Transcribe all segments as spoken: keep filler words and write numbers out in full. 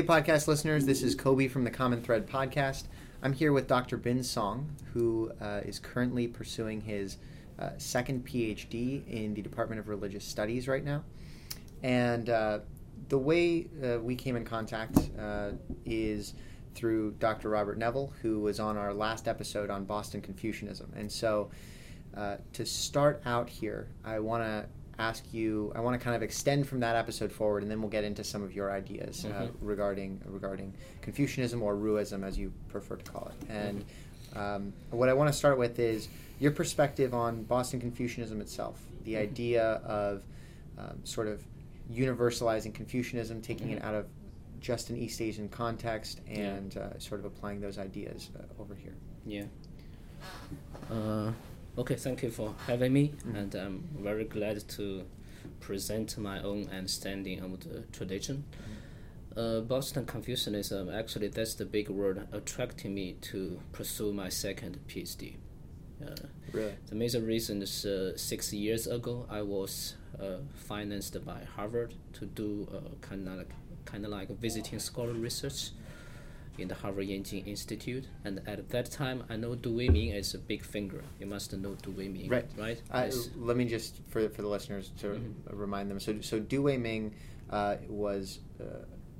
Hey, podcast listeners, this is Kobe from the Common Thread podcast. I'm here with Doctor Bin Song, who uh, is currently pursuing his uh, second P H D in the Department of Religious Studies right now. And uh, the way uh, we came in contact uh, is through Doctor Robert Neville, who was on our last episode on Boston Confucianism. And so uh, to start out here, I want to ask you, I want to kind of extend from that episode forward, and then we'll get into some of your ideas mm-hmm. uh, regarding regarding Confucianism or Ruism, as you prefer to call it. And mm-hmm. um, what I want to start with is your perspective on Boston Confucianism itself, the mm-hmm. idea of um, sort of universalizing Confucianism, taking mm-hmm. it out of just an East Asian context, and yeah. uh, sort of applying those ideas uh, over here. Yeah. Uh, Okay, thank you for having me, mm-hmm. and I'm very glad to present my own understanding of the tradition. Mm-hmm. Uh, Boston Confucianism, actually, that's the big word attracting me to pursue my second PhD. Uh, really? The major reason is uh, six years ago, I was uh, financed by Harvard to do uh, kind of like, kind of like visiting scholar research in the Harvard Yenching Institute, and at that time, I know Tu Weiming is a big thinker. You must know Tu Weiming, right? Right. Uh, yes. Let me just for for the listeners to mm-hmm. remind them. So so Tu Weiming uh, was uh,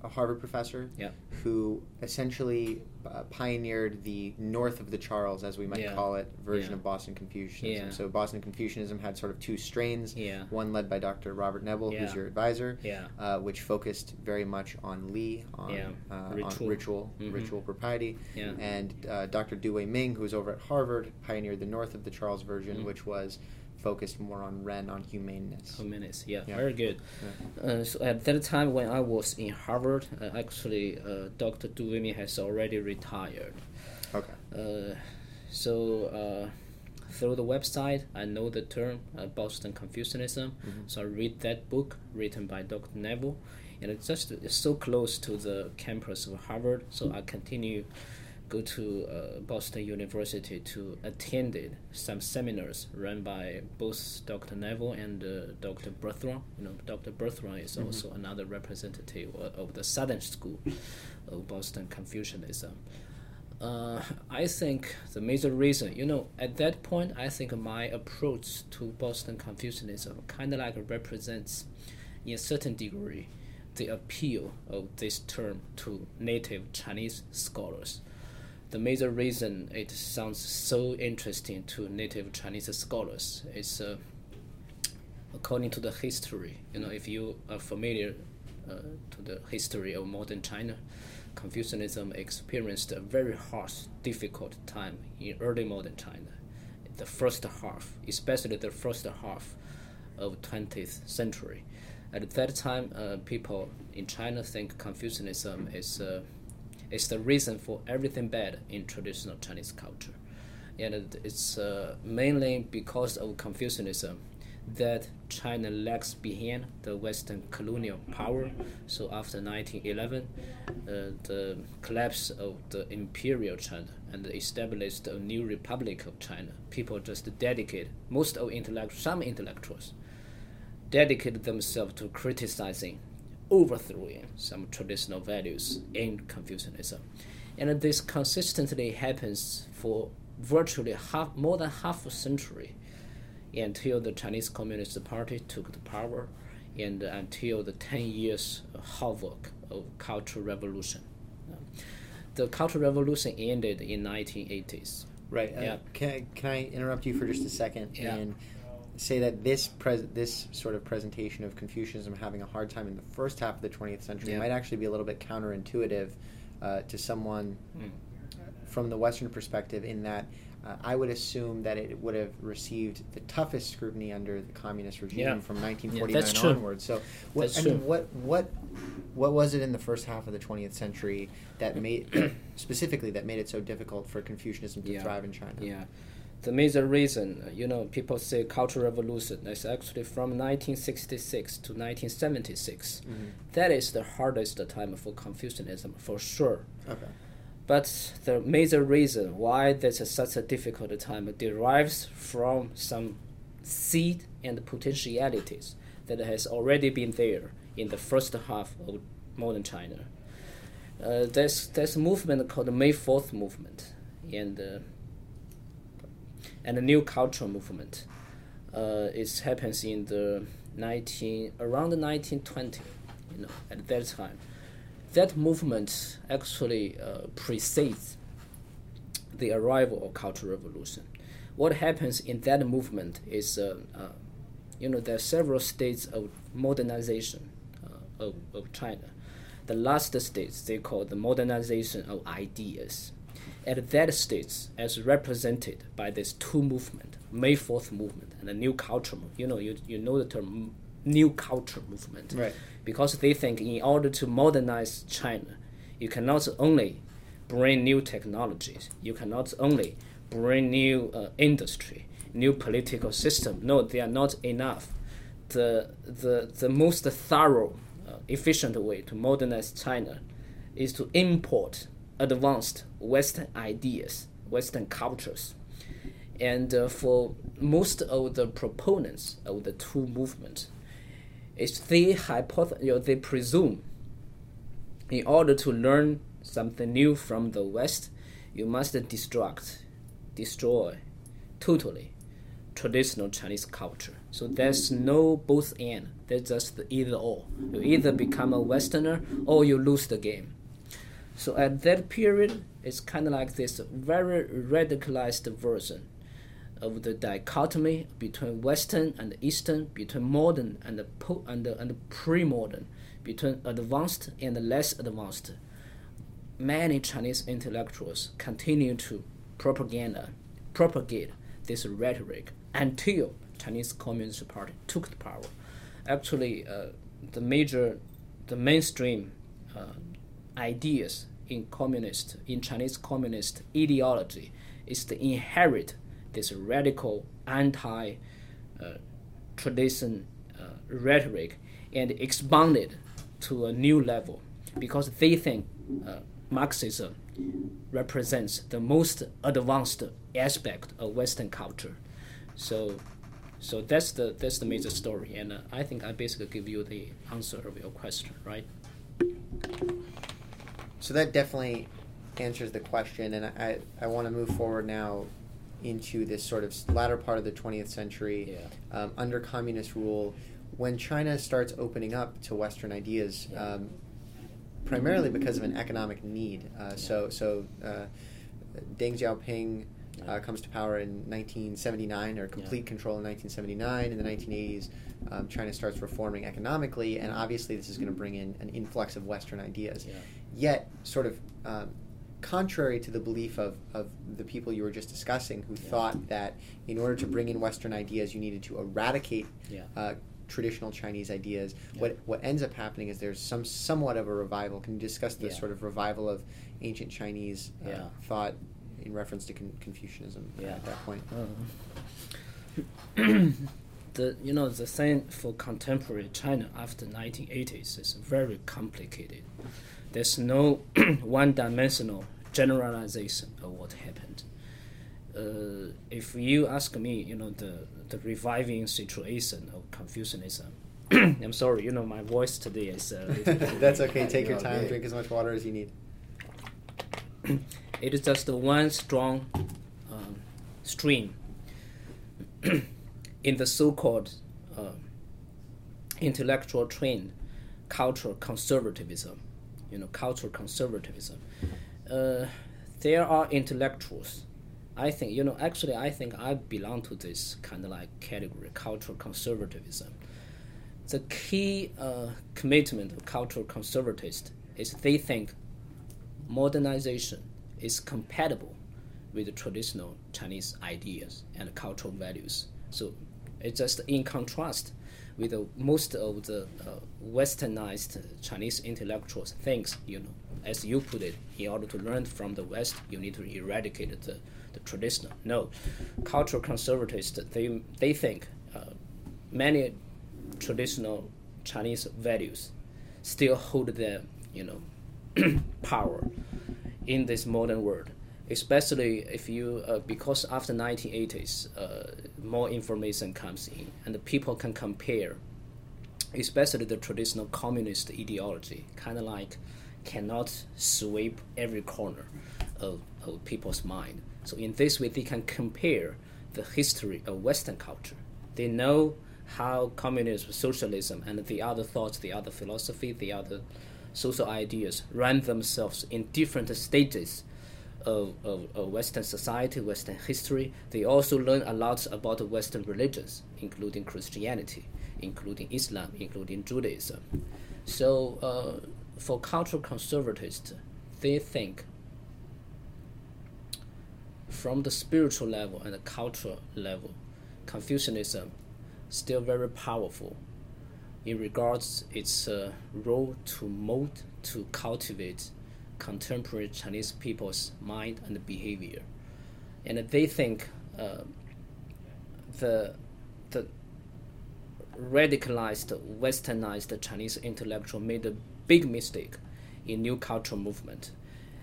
a Harvard professor yeah. who essentially uh, pioneered the north of the Charles, as we might yeah. call it, version yeah. of Boston Confucianism. Yeah. So Boston Confucianism had sort of two strains. Yeah. One led by Doctor Robert Neville, yeah. who's your advisor, yeah. uh, which focused very much on Li, on, yeah. uh, ritual. on ritual, mm-hmm. ritual propriety. Yeah. And uh, Doctor Tu Weiming, who was over at Harvard, pioneered the north of the Charles version, mm-hmm. which was focused more on Ren, on humaneness. Humaneness, yeah, yeah. very good. Yeah. Uh, so at that time when I was in Harvard, uh, actually uh, Doctor Tu Weiming has already retired. Okay. Uh, so uh, through the website, I know the term uh, Boston Confucianism. Mm-hmm. So I read that book written by Doctor Neville, and it's just it's so close to the campus of Harvard, so I continue go to uh, Boston University to attend it, some seminars run by both Doctor Neville and uh, Doctor Bertrand. You know, Doctor Bertrand is mm-hmm. also another representative of the Southern School of Boston Confucianism. Uh, I think the major reason, you know, at that point, I think my approach to Boston Confucianism kind of like represents, in a certain degree, the appeal of this term to native Chinese scholars. The major reason it sounds so interesting to native Chinese scholars is uh, according to the history. You know, if you are familiar uh, to the history of modern China, Confucianism experienced a very harsh, difficult time in early modern China. The first half, especially the first half of twentieth century. At that time, uh, people in China think Confucianism is uh, It's the reason for everything bad in traditional Chinese culture. And it's uh, mainly because of Confucianism that China lags behind the Western colonial power. So after nineteen eleven, uh, the collapse of the imperial China and the established a new Republic of China, people just dedicate, most of intellect, some intellectuals, dedicate themselves to criticizing overthrowing some traditional values in Confucianism, and this consistently happens for virtually half, more than half a century, until the Chinese Communist Party took the power, and until the ten years havoc of Cultural Revolution. The Cultural Revolution ended in nineteen eighties. Right. Yeah. Uh, can I, can I interrupt you for just a second? Yeah. And say that this pres- this sort of presentation of Confucianism having a hard time in the first half of the twentieth century yeah. might actually be a little bit counterintuitive uh, to someone mm. from the Western perspective, in that uh, I would assume that it would have received the toughest scrutiny under the communist regime yeah. from nineteen forty-nine yeah, onwards. So what, that's I mean, true. what what what was it in the first half of the twentieth century that made specifically that made it so difficult for Confucianism to yeah. thrive in China? Yeah. The major reason, you know, people say Cultural Revolution is actually from nineteen sixty-six to nineteen seventy-six. Mm-hmm. That is the hardest time for Confucianism, for sure. Okay. But the major reason why this is such a difficult time derives from some seed and potentialities that has already been there in the first half of modern China. Uh, there's there's a movement called the May Fourth Movement, and uh, and the New Culture Movement. Uh, it happens in the nineteen around the nineteen twenty, you know, at that time. That movement actually uh, precedes the arrival of Cultural Revolution. What happens in that movement is, uh, uh, you know, there are several states of modernization uh, of of China. The last stage they call the modernization of ideas. At that stage, as represented by these two movements, May Fourth Movement and the New Culture Movement. You know, you, you know the term New Culture Movement. Right. Because they think in order to modernize China, you cannot only bring new technologies, you cannot only bring new uh, industry, new political system. No, they are not enough. The, the, the most thorough efficient way to modernize China is to import advanced Western ideas, Western cultures. And uh, for most of the proponents of the two movements, it's they, hypoth- you know, they presume in order to learn something new from the West, you must destruct, destroy totally traditional Chinese culture. So there's no both end. There's just the either or. You either become a Westerner or you lose the game. So at that period, it's kind of like this very radicalized version of the dichotomy between Western and Eastern, between modern and po- and, and pre-modern, between advanced and less advanced. Many Chinese intellectuals continue to propaganda, propagate this rhetoric until Chinese Communist Party took the power. Actually, uh, the major, the mainstream uh, ideas in communist, in Chinese communist ideology is to inherit this radical anti-tradition uh, uh, rhetoric and expand it to a new level because they think uh, Marxism represents the most advanced aspect of Western culture. So, so that's the that's the major story, and uh, I think I basically give you the answer of your question, right? So that definitely answers the question, and I I want to move forward now into this sort of latter part of the twentieth century, yeah. um, under communist rule, when China starts opening up to Western ideas, yeah. um, primarily because of an economic need. Uh, yeah. So so uh, Deng Xiaoping. Uh, comes to power in nineteen seventy-nine, or complete yeah. control in nineteen seventy-nine. In the nineteen eighties, um, China starts reforming economically, and obviously this is going to bring in an influx of Western ideas. Yeah. Yet, sort of um, contrary to the belief of, of the people you were just discussing, who yeah. thought that in order to bring in Western ideas, you needed to eradicate yeah. uh, traditional Chinese ideas, yeah. what what ends up happening is there's some somewhat of a revival. Can you discuss the yeah. sort of revival of ancient Chinese uh, yeah. thought in reference to con- Confucianism yeah. at that point? Uh, the you know the thing for contemporary China after nineteen eighties is very complicated. There's no one-dimensional generalization of what happened. Uh, if you ask me, you know the the reviving situation of Confucianism. I'm sorry, you know my voice today is. Uh, That's okay. Take your time. Drink as much water as you need. It is just one strong um, stream in the so-called uh, intellectual trained cultural conservatism. You know, cultural conservatism. Uh, there are intellectuals. I think, you know, actually I think I belong to this kind of like category, cultural conservatism. The key uh, commitment of cultural conservatists is they think modernization is compatible with the traditional Chinese ideas and cultural values. So it's just in contrast with the, most of the uh, westernized Chinese intellectuals thinks, you know, as you put it, in order to learn from the West, you need to eradicate the, the traditional. No, cultural conservatives, they, they think uh, many traditional Chinese values still hold their, you know, power in this modern world, especially if you, uh, because after nineteen eighties, uh, more information comes in, and the people can compare, especially the traditional communist ideology, kind of like cannot sweep every corner of, of people's mind. So in this way, they can compare the history of Western culture. They know how communism, socialism, and the other thoughts, the other philosophy, the other social ideas ran themselves in different stages of, of, of Western society, Western history. They also learn a lot about Western religions, including Christianity, including Islam, including Judaism. So uh, for cultural conservatists, they think from the spiritual level and the cultural level, Confucianism still very powerful in regards its uh, role to mold, to cultivate contemporary Chinese people's mind and behavior. And they think uh, the, the radicalized, westernized Chinese intellectual made a big mistake in New Culture Movement,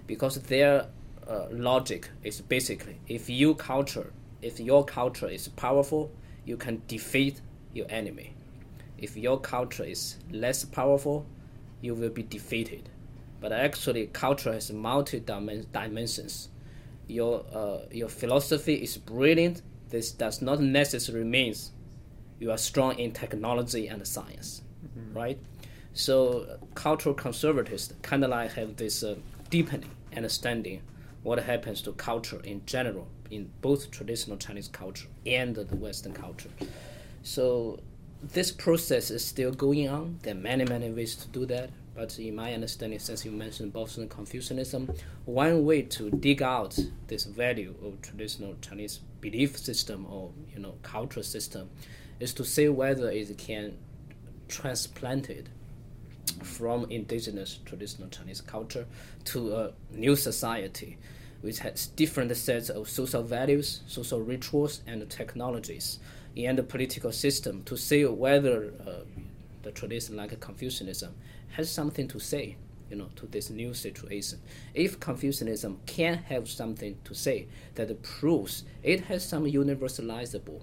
because their uh, logic is basically, if you culture, if your culture is powerful, you can defeat your enemy. If your culture is less powerful, you will be defeated. But actually, culture has multi-dimensions. Your, uh, your philosophy is brilliant. This does not necessarily mean you are strong in technology and science, mm-hmm. right? So cultural conservatives kind of like have this uh, deepening understanding what happens to culture in general, in both traditional Chinese culture and the Western culture. So this process is still going on. There are many, many ways to do that. But in my understanding, since you mentioned Boston Confucianism, one way to dig out this value of traditional Chinese belief system or you know cultural system is to see whether it can transplant it from indigenous traditional Chinese culture to a new society, which has different sets of social values, social rituals, and technologies, and the political system, to see whether uh, the tradition like Confucianism has something to say, you know, to this new situation. If Confucianism can have something to say that proves it has some universalizable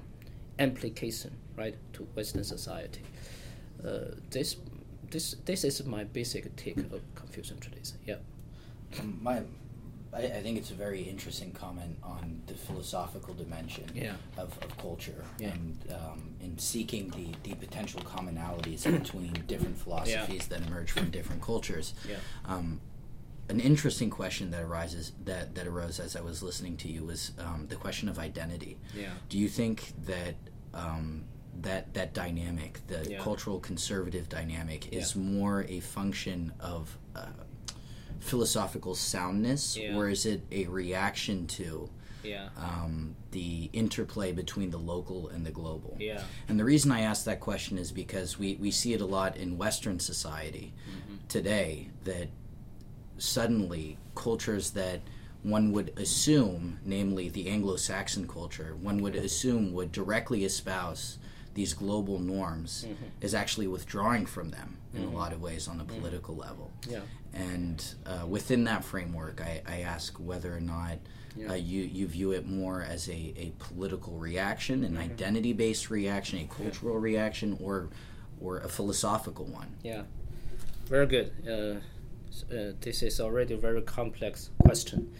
implication, right, to Western society, uh, this this this is my basic take of Confucian tradition. Yeah. My. I think it's a very interesting comment on the philosophical dimension yeah. of, of culture yeah. and um, in seeking the, the potential commonalities between different philosophies yeah. that emerge from different cultures. Yeah. Um, an interesting question that arises that, that arose as I was listening to you was um, the question of identity. Yeah. Do you think that um, that that dynamic, the yeah. cultural conservative dynamic, is yeah. more a function of uh, philosophical soundness, yeah. or is it a reaction to yeah. um, the interplay between the local and the global? Yeah. And the reason I ask that question is because we, we see it a lot in Western society mm-hmm. today, that suddenly cultures that one would assume, namely the Anglo-Saxon culture, one would assume would directly espouse these global norms, mm-hmm. is actually withdrawing from them in mm-hmm. a lot of ways on a political mm-hmm. level. Yeah. And uh, within that framework, I, I ask whether or not yeah. uh, you, you view it more as a, a political reaction, an mm-hmm. identity-based reaction, a cultural yeah. reaction, or or a philosophical one. Yeah, very good. Uh, uh, this is already a very complex question.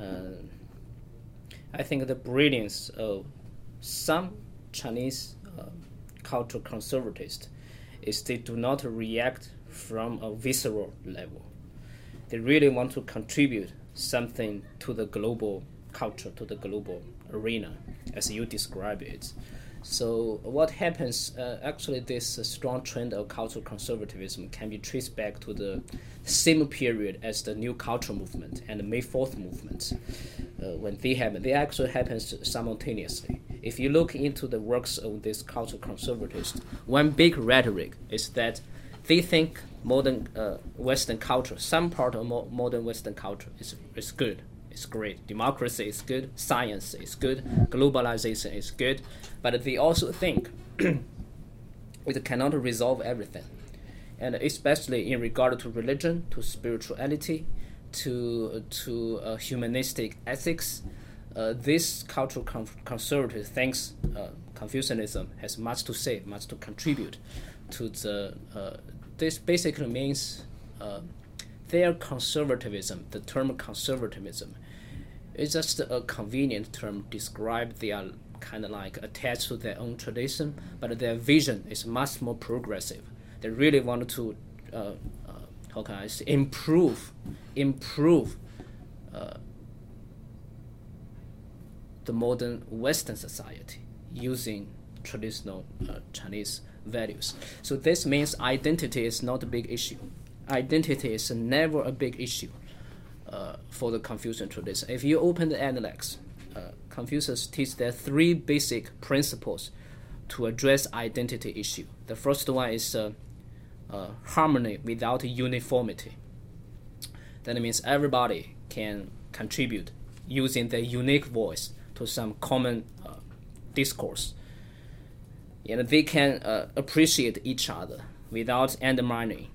Uh, I think the brilliance of some Chinese uh, cultural conservatives is they do not react from a visceral level. They really want to contribute something to the global culture, to the global arena, as you describe it. So what happens, uh, actually this uh, strong trend of cultural conservatism can be traced back to the same period as the New Culture Movement and the May Fourth Movement. Uh, when they happen, they actually happen simultaneously. If you look into the works of these cultural conservatives, one big rhetoric is that they think modern uh, Western culture, some part of mo- modern Western culture is, is good, it's great. Democracy is good, science is good, globalization is good. But they also think it cannot resolve everything. And especially in regard to religion, to spirituality, to, to uh, humanistic ethics, uh, this cultural con- conservative thinks uh, Confucianism has much to say, much to contribute to the... Uh, this basically means uh, their conservatism, the term conservatism, is just a convenient term describe their kind of like attached to their own tradition, but their vision is much more progressive. They really want to uh, uh, how can I say, improve, improve uh, the modern Western society using traditional uh, Chinese values. So this means identity is not a big issue. Identity is never a big issue uh, for the Confucian tradition. If you open the Analects, Uh, Confucius teaches there three basic principles to address identity issue. The first one is uh, uh, harmony without uniformity. That means everybody can contribute using their unique voice to some common uh, discourse. And they can uh, appreciate each other without undermining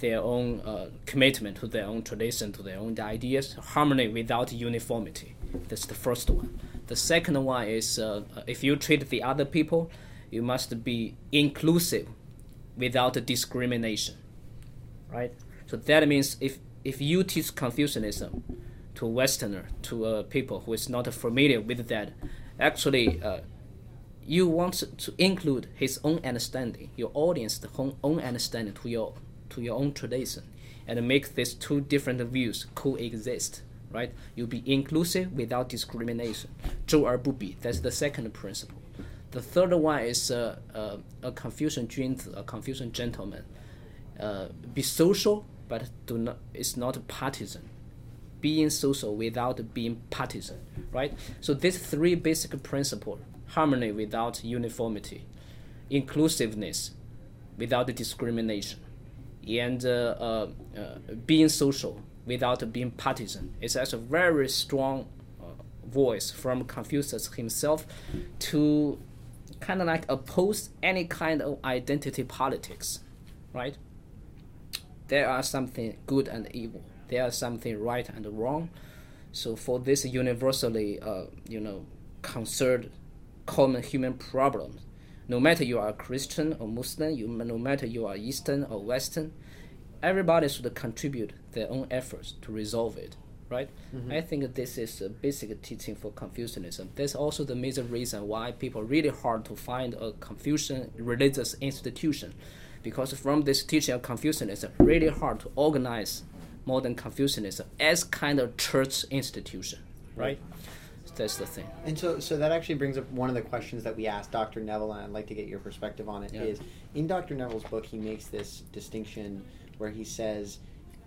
their own uh, commitment to their own tradition, to their own ideas. Harmony without uniformity. That's the first one. The second one is uh, if you treat the other people, you must be inclusive without discrimination, right? So that means if, if you teach Confucianism to a Westerner, to uh, people who is not familiar with that, actually uh, you want to include his own understanding, your audience, the own understanding to your, to your own tradition, and make these two different views coexist. Right? You'll be inclusive without discrimination. Zhou Er Bu Bi, that's the second principle. The third one is uh, uh, a Confucian junzi, a Confucian gentleman. Uh, be social, but do not. It's not partisan. Being social without being partisan, right? So these three basic principles: harmony without uniformity, inclusiveness without discrimination, and uh, uh, uh, being social without being partisan. It's a very strong uh, voice from Confucius himself to kind of like oppose any kind of identity politics, right? There are something good and evil. There are something right and wrong. So for this universally, uh, you know, concerned common human problem, no matter you are a Christian or Muslim, you, no matter you are Eastern or Western, everybody should contribute their own efforts to resolve it, right? Mm-hmm. I think this is a basic teaching for Confucianism. That's also the major reason why people are really hard to find a Confucian religious institution, because from this teaching of Confucianism, really hard to organize modern Confucianism as kind of church institution, right? So that's the thing. And so, so that actually brings up one of the questions that we asked Doctor Neville, and I'd like to get your perspective on it, yeah. Is in Doctor Neville's book, he makes this distinction where he says,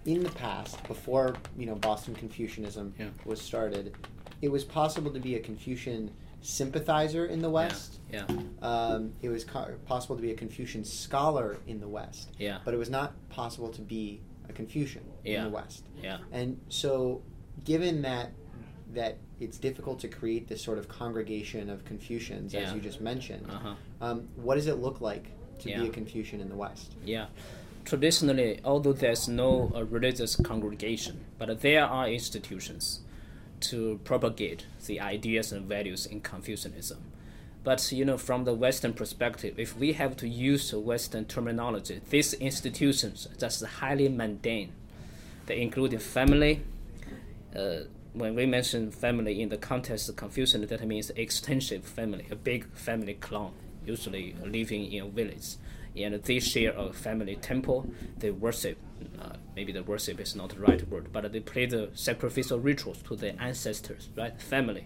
in the past, before you know Boston Confucianism yeah. was started, it was possible to be a Confucian sympathizer in the West. Yeah. yeah. Um, it was co- possible to be a Confucian scholar in the West. Yeah. But it was not possible to be a Confucian yeah. in the West. Yeah. And so, given that that it's difficult to create this sort of congregation of Confucians, yeah. as you just mentioned, uh-huh. um, what does it look like to yeah. be a Confucian in the West? Yeah. Traditionally, although there's no uh, religious congregation, but there are institutions to propagate the ideas and values in Confucianism. But, you know, from the Western perspective, if we have to use Western terminology, these institutions are just highly mundane. They include family. Uh, when we mention family in the context of Confucianism, that means extensive family, a big family clan, usually living in a village. And they share a family temple, they worship, uh, maybe the worship is not the right word, but they play the sacrificial rituals to their ancestors, right, family.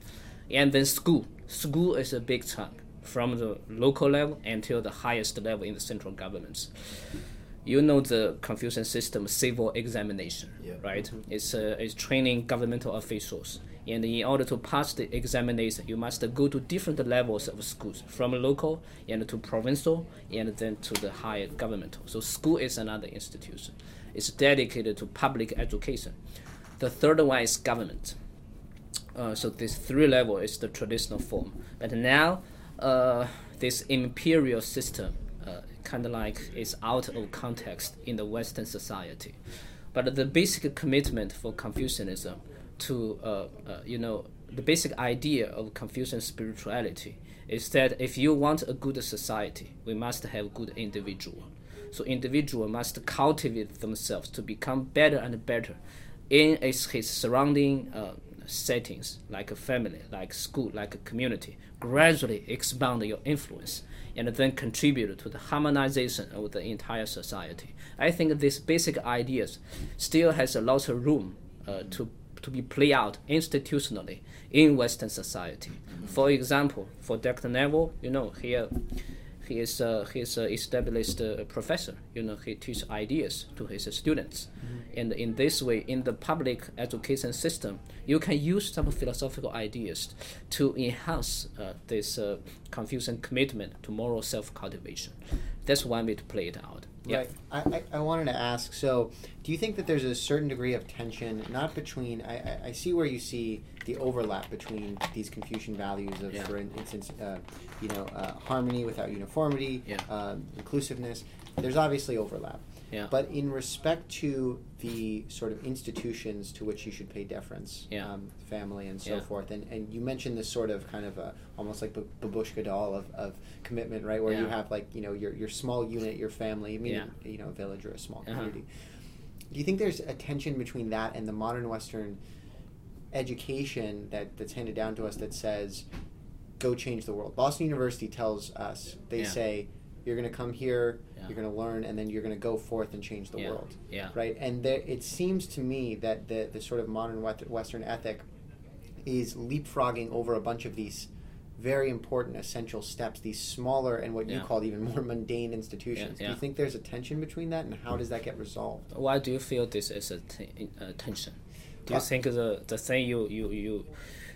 And then school, school is a big chunk, from the local level until the highest level in the central governments. You know the Confucian system, civil examination, yeah. right? Mm-hmm. It's, uh, it's training governmental officials. And in order to pass the examination, you must go to different levels of schools, from local and to provincial, and then to the higher governmental. So school is another institution. It's dedicated to public education. The third one is government. Uh, so this three level is the traditional form. But now, uh, this imperial system uh, kind of like is out of context in the Western society. But the basic commitment for Confucianism to, uh, uh, you know, the basic idea of Confucian spirituality is that if you want a good society, we must have good individual. So individual must cultivate themselves to become better and better in his surrounding uh, settings, like a family, like school, like a community. Gradually expand your influence and then contribute to the harmonization of the entire society. I think these basic ideas still has a lot of room uh, to to be played out institutionally in Western society. For example, for Doctor Neville, you know, here he is uh, he is uh, established uh, professor. You know, he teaches ideas to his uh, students, mm-hmm. and in this way, in the public education system, you can use some philosophical ideas to enhance uh, this uh, Confucian commitment to moral self-cultivation. That's one way to play it out. Right. Yeah. I, I, I wanted to ask, so do you think that there's a certain degree of tension, not between, I, I, I see where you see the overlap between these Confucian values of, yeah. for instance, uh, you know, uh, harmony without uniformity, yeah. um, inclusiveness, there's obviously overlap. Yeah. But in respect to the sort of institutions to which you should pay deference, yeah. um, family and so yeah. forth, and, and you mentioned this sort of kind of a, almost like babushka doll of, of commitment, right, where yeah. you have like, you know, your, your small unit, your family, meaning, yeah. you know, a village or a small community. Uh-huh. Do you think there's a tension between that and the modern Western education that, that's handed down to us that says, go change the world? Boston University tells us, they yeah. say, you're going to come here, yeah. you're going to learn, and then you're going to go forth and change the yeah. world, yeah. right? And there, it seems to me that the, the sort of modern Western ethic is leapfrogging over a bunch of these very important essential steps, these smaller and what yeah. you called even more mundane institutions. Yeah. Yeah. Do you think there's a tension between that, and how does that get resolved? Why do you feel this is a, t a tension? Do you uh, think the, the thing you... you, you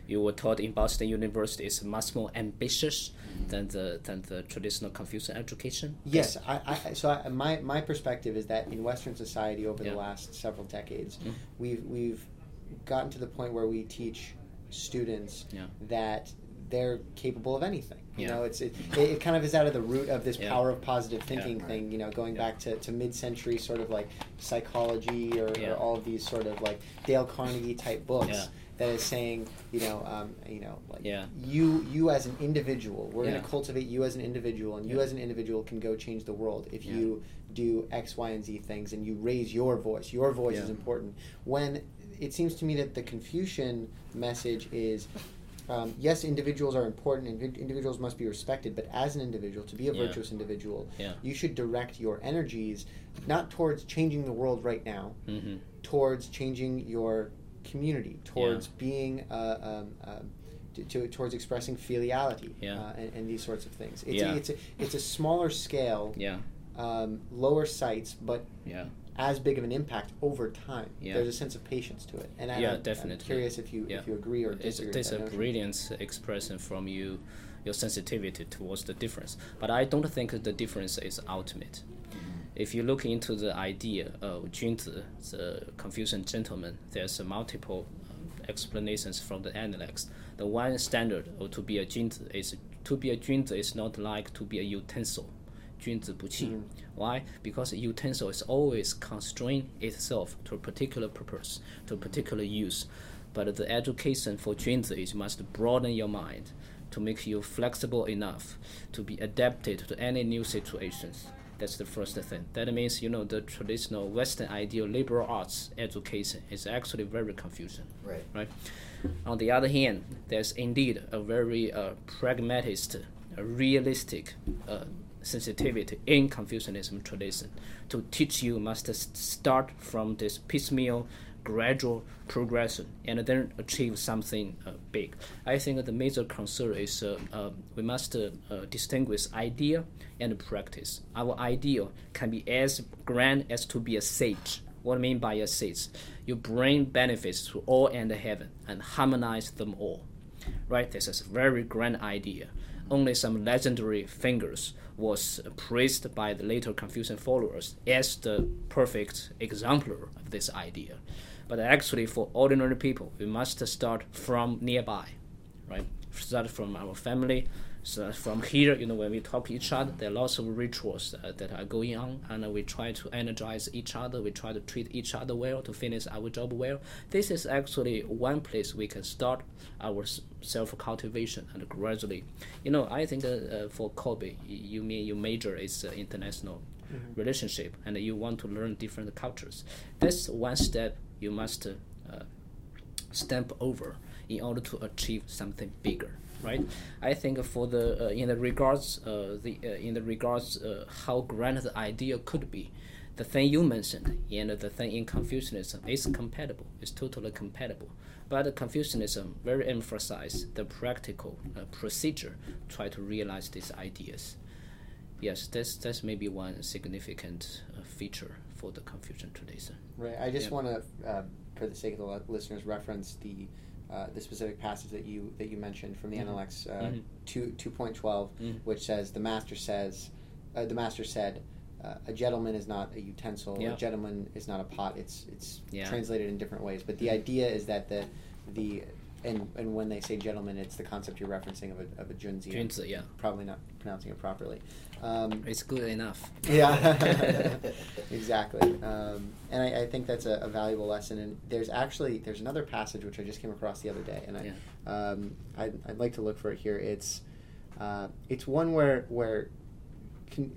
you were taught in Boston University is much more ambitious than the than the traditional Confucian education? Yes, I, I, so I, my, my perspective is that in Western society over yeah. the last several decades, mm-hmm. we've, we've gotten to the point where we teach students yeah. that they're capable of anything. You yeah. know, it's it, it kind of is out of the root of this yeah. power of positive thinking yeah, right. thing, you know, going yeah. back to, to mid-century sort of like psychology or, yeah. or all of these sort of like Dale Carnegie type books. Yeah. That is saying, you know, um, you know, like yeah. you, you as an individual, we're yeah. going to cultivate you as an individual, and you yeah. as an individual can go change the world if yeah. you do X, Y, and Z things, and you raise your voice. Your voice yeah. is important. When it seems to me that the Confucian message is, um, yes, individuals are important, and individuals must be respected, but as an individual, to be a yeah. virtuous individual, yeah. you should direct your energies not towards changing the world right now, mm-hmm. towards changing your community, towards yeah. being uh, um, uh, to, to, towards expressing filiality yeah. uh, and, and these sorts of things. It's, yeah. a, it's, a, it's a smaller scale, yeah. um, lower sights, but yeah. as big of an impact over time. Yeah. There's a sense of patience to it. And I, yeah, I'm, definitely. I'm curious if you, yeah. if you agree or disagree. It's, it's a brilliant expression from you, your sensitivity towards the difference. But I don't think the difference is ultimate. If you look into the idea of Junzi, the Confucian gentleman, there's uh, multiple uh, explanations from the Analects. The one standard of to be a Junzi is to be a Junzi is not like to be a utensil. Junzi bu qi. Why? Because a utensil is always constrained itself to a particular purpose, to a particular use. But the education for Junzi is must broaden your mind to make you flexible enough to be adapted to any new situations. That's the first thing. That means, you know, the traditional Western ideal liberal arts education is actually very Confucian. Right. Right. On the other hand, there's indeed a very uh, pragmatist, uh, realistic uh, sensitivity in Confucianism tradition. To teach you must start from this piecemeal, gradual progression and then achieve something uh, big. I think the major concern is uh, uh, we must uh, uh, distinguish idea and practice. Our ideal can be as grand as to be a sage. What I mean by a sage? You bring benefits to all and heaven and harmonize them all. Right? This is a very grand idea. Only some legendary figures was praised by the later Confucian followers as the perfect exemplar of this idea. But actually, for ordinary people, we must start from nearby, right? Start from our family. So from here, you know, when we talk to each other, there are lots of rituals uh, that are going on, and uh, we try to energize each other. We try to treat each other well, to finish our job well. This is actually one place we can start our self-cultivation and gradually. You know, I think uh, uh, for Kobe, you mean your major is uh, international mm-hmm. relationship, and you want to learn different cultures. That's one step you must uh, step over in order to achieve something bigger, right? I think for the uh, in the regards uh, the uh, in the regards uh, how grand the idea could be, the thing you mentioned and the thing in Confucianism is compatible. It's totally compatible. But Confucianism very emphasized the practical uh, procedure, try to realize these ideas. Yes, that's that's maybe one significant uh, feature for the Confucian tradition. Right. I just yeah. want to, uh, for the sake of the listeners, reference the uh, the specific passage that you that you mentioned from the mm-hmm. Analects uh, mm-hmm. two two point twelve, mm-hmm. which says the master says, uh, the master said. Uh, a gentleman is not a utensil. Yep. A gentleman is not a pot. It's it's yeah. translated in different ways. But the idea is that the the and and when they say gentleman, it's the concept you're referencing of a of a Junzi. Junzi, yeah. Probably not pronouncing it properly. Um, it's good enough. Yeah, exactly. Um, and I, I think that's a, a valuable lesson. And there's actually there's another passage which I just came across the other day, and I yeah. um, I I'd, I'd like to look for it here. It's uh, it's one where where.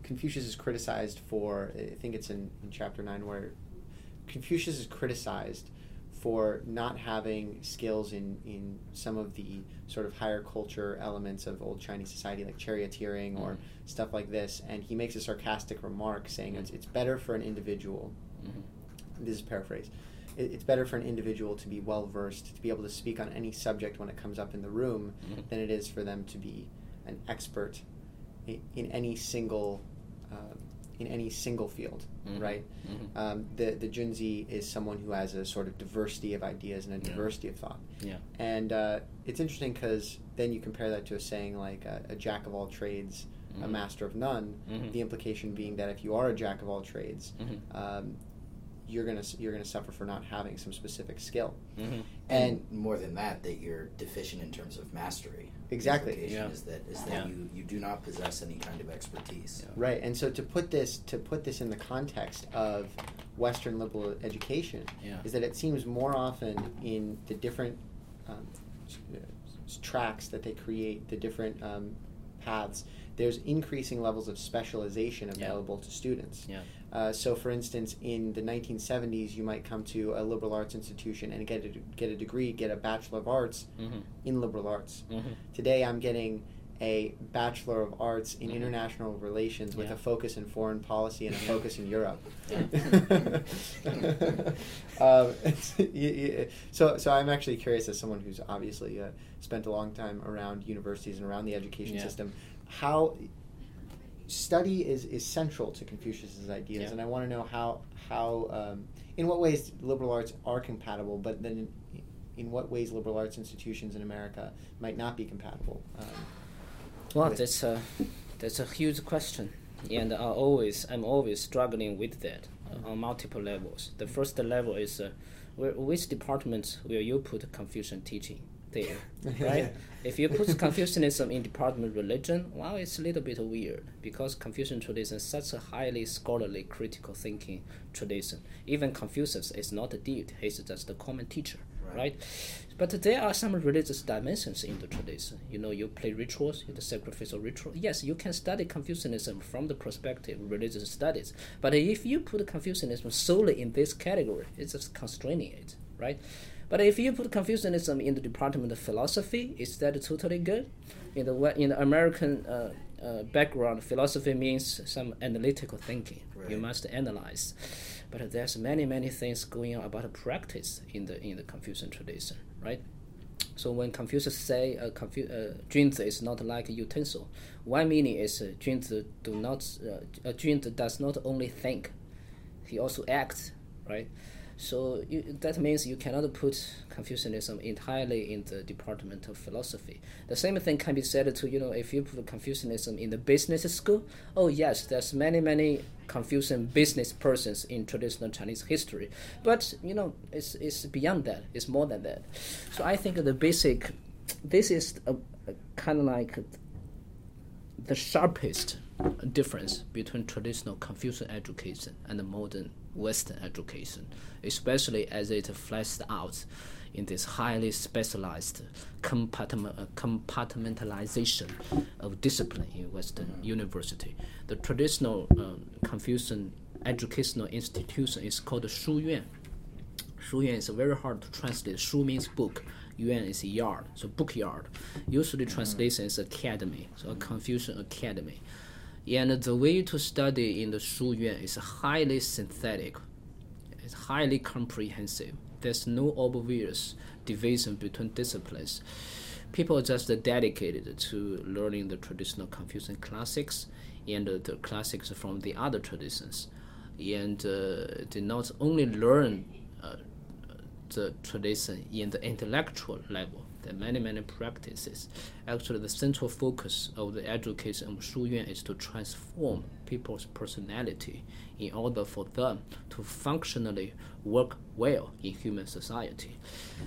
Confucius is criticized for, I think it's in, in chapter nine, where Confucius is criticized for not having skills in, in some of the sort of higher culture elements of old Chinese society, like charioteering or mm. stuff like this. And he makes a sarcastic remark saying mm. it's, it's better for an individual, mm-hmm. this is paraphrase, it, it's better for an individual to be well-versed, to be able to speak on any subject when it comes up in the room, mm-hmm. than it is for them to be an expert in any single, uh, in any single field, mm-hmm. right? Mm-hmm. Um, the the Junzi is someone who has a sort of diversity of ideas and a yeah. diversity of thought. Yeah. And uh, it's interesting because then you compare that to a saying like uh, a jack of all trades, mm-hmm. a master of none. Mm-hmm. The implication being that if you are a jack of all trades, mm-hmm. um, you're gonna you're gonna suffer for not having some specific skill. Mm-hmm. And, and more than that, that you're deficient in terms of mastery. Exactly. Yeah. Is that is that yeah. you, you do not possess any kind of expertise. Yeah. Right. And so to put this to put this in the context of Western liberal education yeah. is that it seems more often in the different um, tracks that they create, the different um, paths. There's increasing levels of specialization available yeah. to students. Yeah. Uh, so, for instance, in the nineteen seventies, you might come to a liberal arts institution and get a, get a degree, get a Bachelor of Arts mm-hmm. in liberal arts. Mm-hmm. Today, I'm getting a Bachelor of Arts in mm-hmm. international relations yeah. with a focus in foreign policy and a focus in Europe. um, so, so I'm actually curious, as someone who's obviously uh, spent a long time around universities and around the education yeah. system, how study is, is central to Confucius's ideas, yeah. and I want to know how how um, in what ways liberal arts are compatible, but then in, in what ways liberal arts institutions in America might not be compatible. Um, well, that's a that's a huge question, and I always I'm always struggling with that uh, on multiple levels. The first level is uh, where, which department will you put Confucian teaching? There, right? If you put Confucianism in department religion, well, it's a little bit weird because Confucian tradition is such a highly scholarly, critical thinking tradition. Even Confucius is not a deity; he's just a common teacher, right. right? But there are some religious dimensions in the tradition. You know, you play rituals, you do sacrificial ritual. Yes, you can study Confucianism from the perspective of religious studies. But if you put Confucianism solely in this category, it's just constraining it, right? But if you put Confucianism in the department of philosophy, is that totally good? In the in the American uh, uh, background, philosophy means some analytical thinking. Right. You must analyze. But there's many many things going on about practice in the in the Confucian tradition, right? So when Confucius say uh, Confu- uh, Junzi is not like a utensil, one meaning is uh, Junzi do not uh, Junzi does not only think, he also acts, right? So you, that means you cannot put Confucianism entirely in the department of philosophy. The same thing can be said to, you know, if you put Confucianism in the business school, oh yes, there's many, many Confucian business persons in traditional Chinese history. But, you know, it's, it's beyond that. It's more than that. So I think the basic, this is a, a kind of like the sharpest difference between traditional Confucian education and the modern Western education, especially as it fleshed out in this highly specialized compartment, uh, compartmentalization of discipline in Western university. The traditional um, Confucian educational institution is called Shu Yuan. Shu Yuan is very hard to translate. Shu means book. Yuan is yard, so bookyard. Usually translation is academy, so a Confucian academy. And the way to study in the Shu Yuan is highly synthetic. It's highly comprehensive. There's no obvious division between disciplines. People are just dedicated to learning the traditional Confucian classics and the classics from the other traditions. And uh, they not only learn uh, the tradition in the intellectual level, there are many, many practices. Actually, the central focus of the education of Shu Yuan is to transform people's personality in order for them to functionally work well in human society.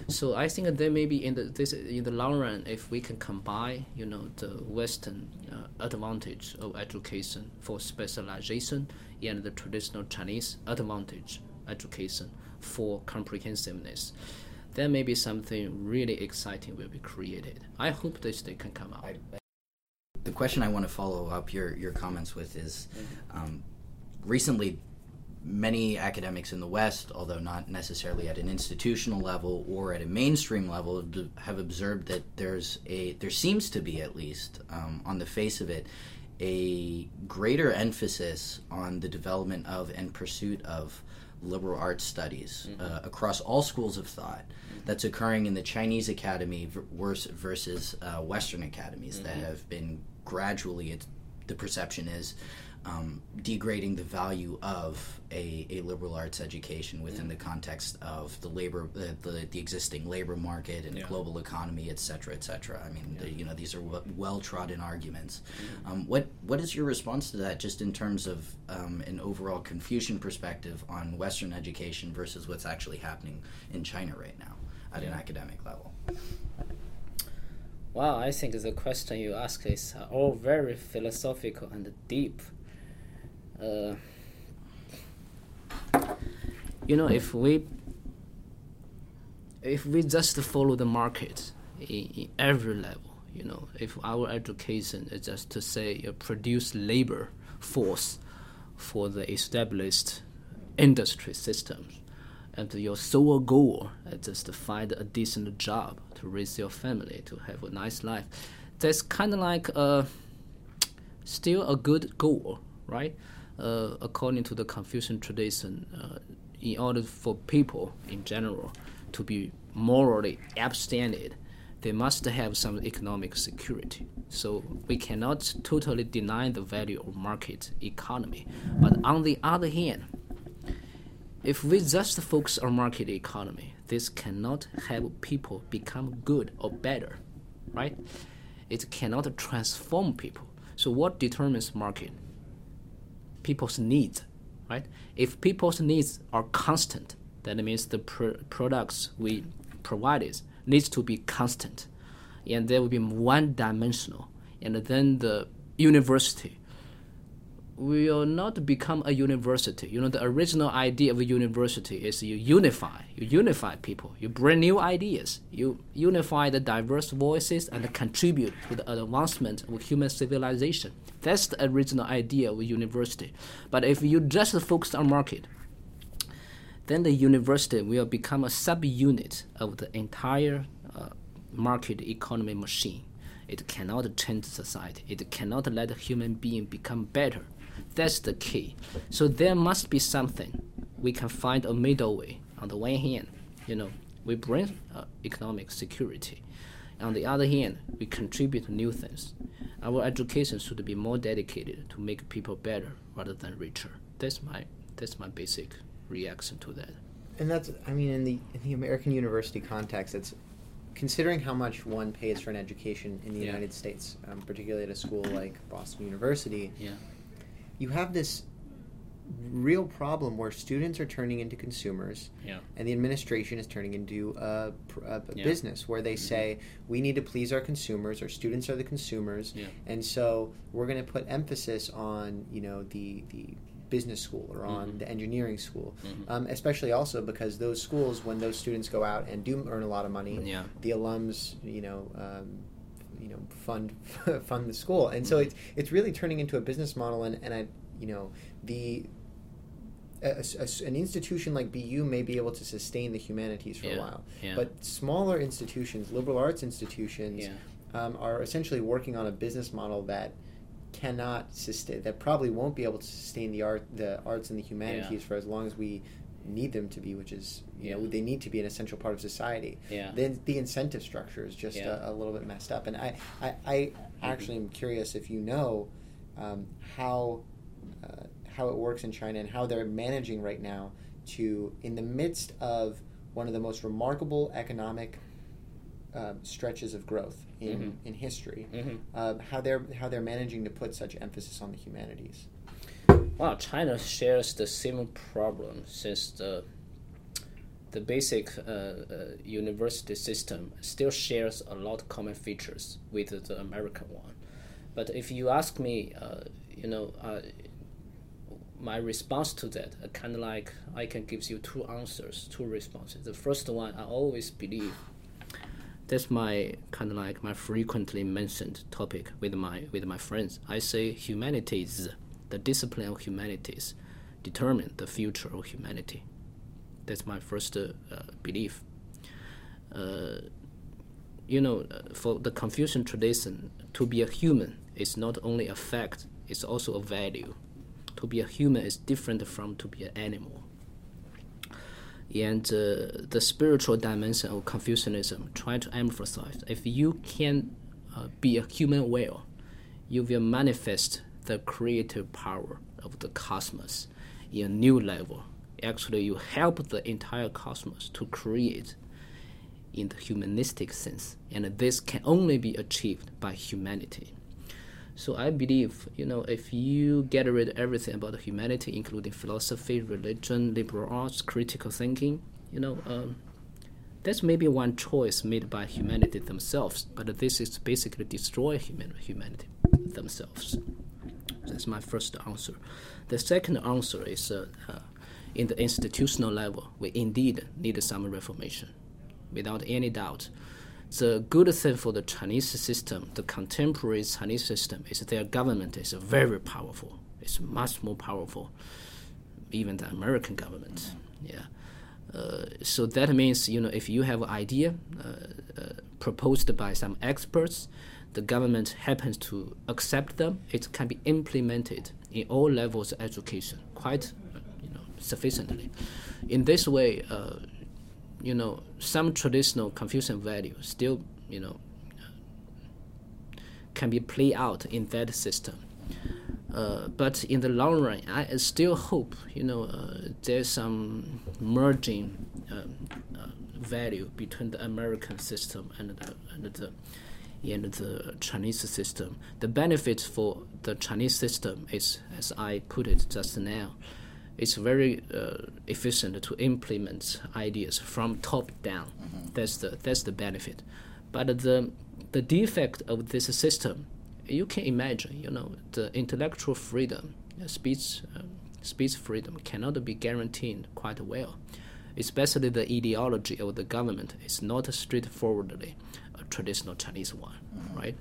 So I think that maybe in the, this, in the long run, if we can combine, you know, the Western uh, advantage of education for specialization and the traditional Chinese advantage education for comprehensiveness, there may be something really exciting will be created. I hope this day can come out. I, the question I want to follow up your, your comments with is, um, recently many academics in the West, although not necessarily at an institutional level or at a mainstream level, have observed that there's a there seems to be, at least um, on the face of it, a greater emphasis on the development of and pursuit of liberal arts studies mm-hmm. uh, across all schools of thought that's occurring in the Chinese academy versus uh, Western academies mm-hmm. that have been gradually, it's, the perception is, um, degrading the value of a, a liberal arts education within mm-hmm. the context of the labor, uh, the, the existing labor market and yeah. global economy, et cetera, et cetera. I mean, yeah. the, you know, these are w- well-trodden arguments. Mm-hmm. Um, what what is your response to that, just in terms of um, an overall Confucian perspective on Western education versus what's actually happening in China right now at yeah. an academic level? Well, I think the question you ask is all very philosophical and deep. Uh, you know, if we if we just follow the market in, in every level, you know, if our education is just to say uh, produce labor force for the established industry systems, and your sole goal is just to find a decent job to raise your family, to have a nice life, that's kind of like a still a good goal, right? Uh, according to the Confucian tradition, uh, in order for people in general to be morally abstinent, they must have some economic security. So we cannot totally deny the value of market economy. But on the other hand, if we just focus on market economy, this cannot have people become good or better, right? It cannot transform people. So what determines market? People's needs, right? If people's needs are constant, that means the pr- products we provided needs to be constant, and they will be one-dimensional. And then the university will not become a university. You know, the original idea of a university is you unify, you unify people, you bring new ideas, you unify the diverse voices and contribute to the advancement of human civilization. That's the original idea of a university. But if you just focus on market, then the university will become a subunit of the entire uh, market economy machine. It cannot change society. It cannot let a human being become better. That's the key. So there must be something we can find a middle way. On the one hand, you know, we bring uh, economic security. On the other hand, we contribute new things. Our education should be more dedicated to make people better rather than richer. That's my that's my basic reaction to that. And that's, I mean, in the in the American university context, it's considering how much one pays for an education in the yeah. United States, um, particularly at a school like Boston University. Yeah. You have this real problem where students are turning into consumers yeah. and the administration is turning into a, a yeah. business where they mm-hmm. say, we need to please our consumers, our students are the consumers, yeah. and so we're going to put emphasis on, you know, the, the business school or on mm-hmm. the engineering school, mm-hmm. um, especially also because those schools, when those students go out and do earn a lot of money, yeah. the alums, you know, um, you know, fund fund the school, and mm-hmm. so it's it's really turning into a business model, and, and I, you know, the. A, a, an institution like B U may be able to sustain the humanities for yeah, a while, yeah. but smaller institutions, liberal arts institutions, yeah. um, are essentially working on a business model that cannot sustain, that probably won't be able to sustain the art, the arts, and the humanities yeah. for as long as we need them to be, which is, you yeah. know, they need to be an essential part of society. Yeah. Then the incentive structure is just yeah. a, a little bit messed up, and I, I, I actually am curious if you know um, how. Uh, how it works in China and how they're managing right now to, in the midst of one of the most remarkable economic uh, stretches of growth in, mm-hmm. in history, mm-hmm. uh, how they're how they're managing to put such emphasis on the humanities. Well, China shares the same problem since the the basic uh, uh, university system still shares a lot of common features with the American one. But if you ask me, uh, you know. Uh, My response to that, uh, kind of like I can give you two answers, two responses. The first one, I always believe, that's my kind of like my frequently mentioned topic with my with my friends. I say humanities, the discipline of humanities, determine the future of humanity. That's my first uh, belief. Uh, you know, for the Confucian tradition, to be a human is not only a fact; it's also a value. To be a human is different from to be an animal. And uh, the spiritual dimension of Confucianism try to emphasize, if you can uh, be a human well, you will manifest the creative power of the cosmos in a new level. Actually, you help the entire cosmos to create in the humanistic sense. And this can only be achieved by humanity. So I believe, you know, if you get rid of everything about humanity, including philosophy, religion, liberal arts, critical thinking, you know, um, that's maybe one choice made by humanity themselves. But this is basically destroy human humanity themselves. That's my first answer. The second answer is, uh, uh, in the institutional level, we indeed need some reformation, without any doubt. The good thing for the Chinese system, the contemporary Chinese system, is their government is very powerful. It's much more powerful, even the American government. Yeah. Uh, so that means, you know, if you have an idea uh, uh, proposed by some experts, the government happens to accept them. It can be implemented in all levels of education quite, you know, sufficiently. In this way. Uh, You know, some traditional Confucian values still, you know, can be played out in that system. Uh, but in the long run, I still hope, you know, uh, there's some merging um, uh, value between the American system and the, and the and the Chinese system. The benefits for the Chinese system is, as I put it just now, it's very uh, efficient to implement ideas from top down. Mm-hmm. That's the that's the benefit. But the the defect of this system, you can imagine, you know, the intellectual freedom, speech um, speech freedom cannot be guaranteed quite well. Especially the ideology of the government is not straightforwardly a traditional Chinese one, mm-hmm. right?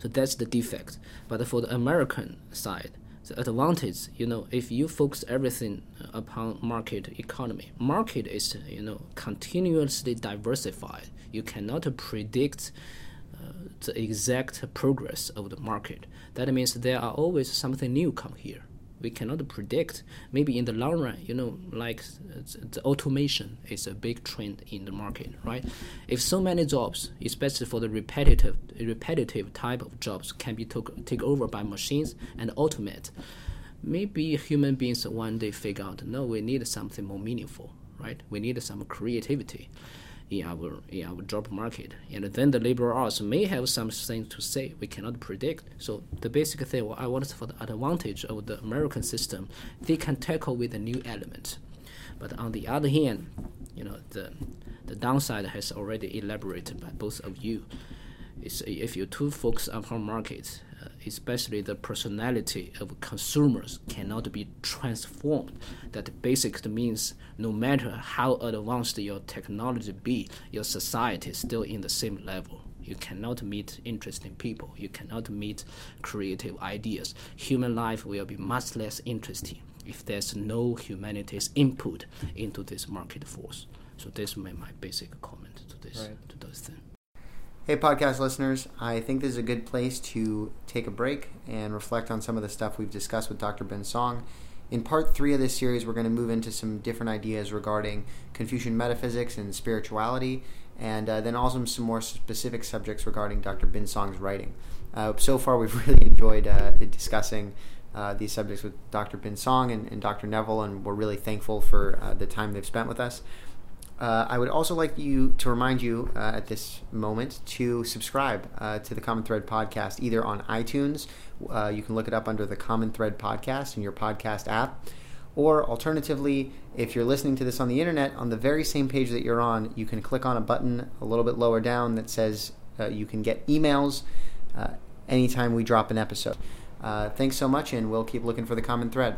So that's the defect. But for the American side, the advantage, you know, if you focus everything upon market economy, market is, you know, continuously diversified. You cannot predict uh, the exact progress of the market. That means there are always something new come here. We cannot predict. Maybe in the long run, you know, like the automation is a big trend in the market, right? If so many jobs, especially for the repetitive repetitive type of jobs, can be took take over by machines and automate, maybe human beings one day figure out, no, we need something more meaningful, right? We need some creativity in our in our job market, and then the labor arts may have something to say. We cannot predict. So the basic thing, well, I want for the advantage of the American system, they can tackle with a new element. But on the other hand, you know, the the downside has already elaborated by both of you. It's if you too focus upon markets, uh, especially the personality of consumers, cannot be transformed. That basically means no matter how advanced your technology be, your society is still in the same level. You cannot meet interesting people. You cannot meet creative ideas. Human life will be much less interesting if there's no humanity's input into this market force. So this may be my basic comment to this right. to those things. Hey, podcast listeners, I think this is a good place to take a break and reflect on some of the stuff we've discussed with Doctor Bin Song. In part three of this series, we're going to move into some different ideas regarding Confucian metaphysics and spirituality, and uh, then also some more specific subjects regarding Doctor Bin Song's writing. Uh, so far, we've really enjoyed uh, discussing uh, these subjects with Doctor Bin Song and, and Doctor Neville, and we're really thankful for uh, the time they've spent with us. Uh, I would also like you to remind you uh, at this moment to subscribe uh, to the Common Thread podcast, either on iTunes. Uh, you can look it up under the Common Thread podcast in your podcast app. Or alternatively, if you're listening to this on the internet, on the very same page that you're on, you can click on a button a little bit lower down that says uh, you can get emails uh, anytime we drop an episode. Uh, thanks so much, and we'll keep looking for the Common Thread.